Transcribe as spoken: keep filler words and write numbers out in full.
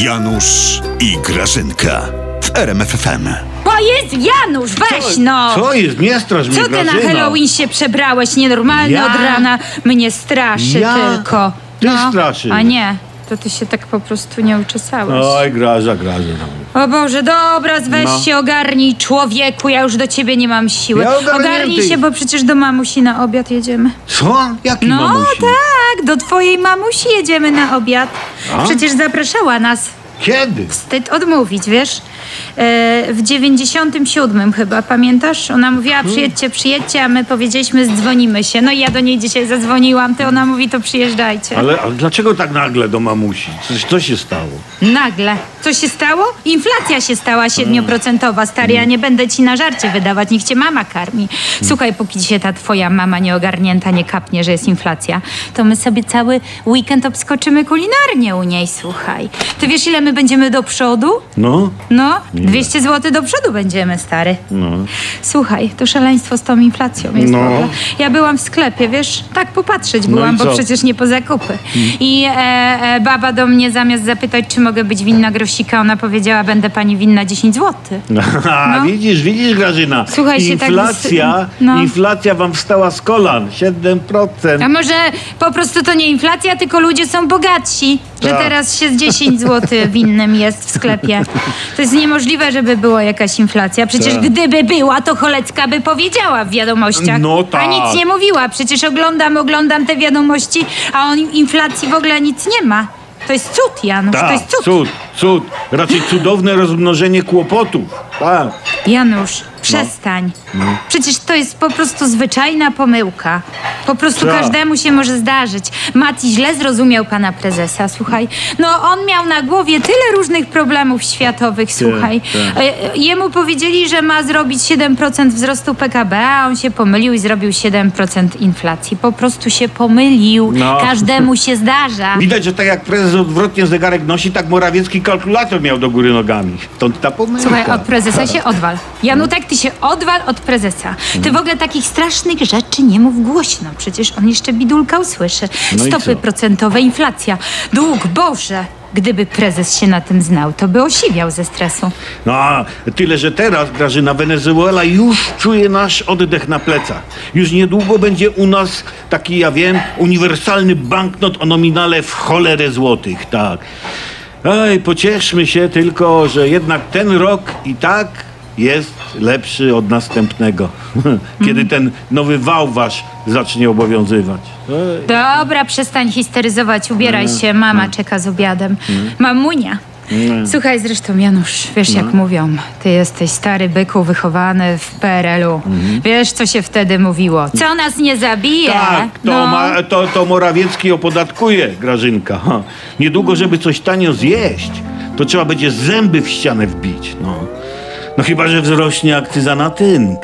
Janusz i Grażynka w R M F F M. Bo jest Janusz, weź co, no! Co jest? Nie strasz mnie, Grażyno. Co ty na Halloween się przebrałeś? Nienormalny ja? Od rana mnie straszy ja? Tylko. Ty no, straszy. A nie, to ty się tak po prostu nie uczesałeś. Oj, Graża, Graża. O Boże, dobra, weź no. się ogarnij, człowieku, ja już do ciebie nie mam siły. Ja ogarnij tej... się, bo przecież do mamusi na obiad jedziemy. Co? Jaki no, mamusi? No tak, do twojej mamusi jedziemy na obiad. A? Przecież zapraszała nas. Kiedy? Wstyd odmówić, wiesz? E, w dziewięćdziesiątym siódmym chyba, pamiętasz? Ona mówiła, przyjedźcie, przyjedźcie, a my powiedzieliśmy, zdzwonimy się. No i ja do niej dzisiaj zadzwoniłam, to ona mówi, to przyjeżdżajcie. Ale, ale dlaczego tak nagle do mamusi? Coś, co się stało? Nagle. Co się stało? Inflacja się stała siedmioprocentowa. Stary, ja nie będę ci na żarcie wydawać, niech cię mama karmi. Słuchaj, póki dzisiaj ta twoja mama nieogarnięta nie kapnie, że jest inflacja, to my sobie cały weekend obskoczymy kulinarnie u niej, słuchaj. Ty wiesz, ile my będziemy do przodu? No. No, dwieście złotych do przodu będziemy, stary. No. Słuchaj, to szaleństwo z tą inflacją jest. No. Ja byłam w sklepie, wiesz, tak popatrzeć no byłam, bo przecież nie po zakupy. Hmm. I e, e, baba do mnie zamiast zapytać, czy mogę być winna grosika, ona powiedziała, będę pani winna dziesięć złotych. No. No. Widzisz, widzisz, Grażyna. Słuchaj, inflacja, tak z... no. inflacja wam wstała z kolan. siedem procent. A może po prostu to nie inflacja, tylko ludzie są bogatsi, tak. Że teraz się z dziesięć złotych winnym jest w sklepie. To jest niemożliwe, żeby była jakaś inflacja. Przecież tak. Gdyby była, to Holecka by powiedziała w wiadomościach. No tak. A nic nie mówiła. Przecież oglądam, oglądam te wiadomości, a o inflacji w ogóle nic nie ma. To jest cud, Janusz, tak, to jest cud. cud, cud. Raczej cudowne rozmnożenie kłopotów. Tak. Janusz, przestań. No. No. Przecież to jest po prostu zwyczajna pomyłka. Po prostu tak. Każdemu się może zdarzyć. Mati źle zrozumiał pana prezesa, słuchaj. No on miał na głowie tyle różnych problemów światowych, słuchaj. Tak, tak. Jemu powiedzieli, że ma zrobić siedem procent wzrostu P K B, a on się pomylił i zrobił siedem procent inflacji. Po prostu się pomylił. No. Każdemu się zdarza. Widać, że tak jak prezes odwrotnie zegarek nosi, tak Morawiecki kalkulator miał do góry nogami. Stąd ta pomyłka. Słuchaj, od prezesa się odwal. Janutek, ty się odwal od prezesa. Ty w ogóle takich strasznych rzeczy nie mów głośno. Przecież on jeszcze bidulka usłyszy. No stopy procentowe, inflacja, dług, Boże! Gdyby prezes się na tym znał, to by osiwiał ze stresu. No a tyle, że teraz, Grażyna, Wenezuela już czuje nasz oddech na plecach. Już niedługo będzie u nas taki, ja wiem, uniwersalny banknot o nominale w cholerę złotych, tak. Ej, pocieszmy się tylko, że jednak ten rok i tak jest lepszy od następnego, kiedy mm. ten nowy wał wasz zacznie obowiązywać. Ej. Dobra, przestań histeryzować, ubieraj no, się, mama no. czeka z obiadem. No. Mamunia. No. Słuchaj, zresztą Janusz, wiesz no. jak mówią, ty jesteś stary byku wychowany w P R L u. Mhm. Wiesz, co się wtedy mówiło? Co nas nie zabije? Tak, to, no. ma, to, to Morawiecki opodatkuje, Grażynka. Ha. Niedługo, żeby coś tanio zjeść, to trzeba będzie zęby w ścianę wbić, no. No chyba, że wzrośnie akcyza na tynk.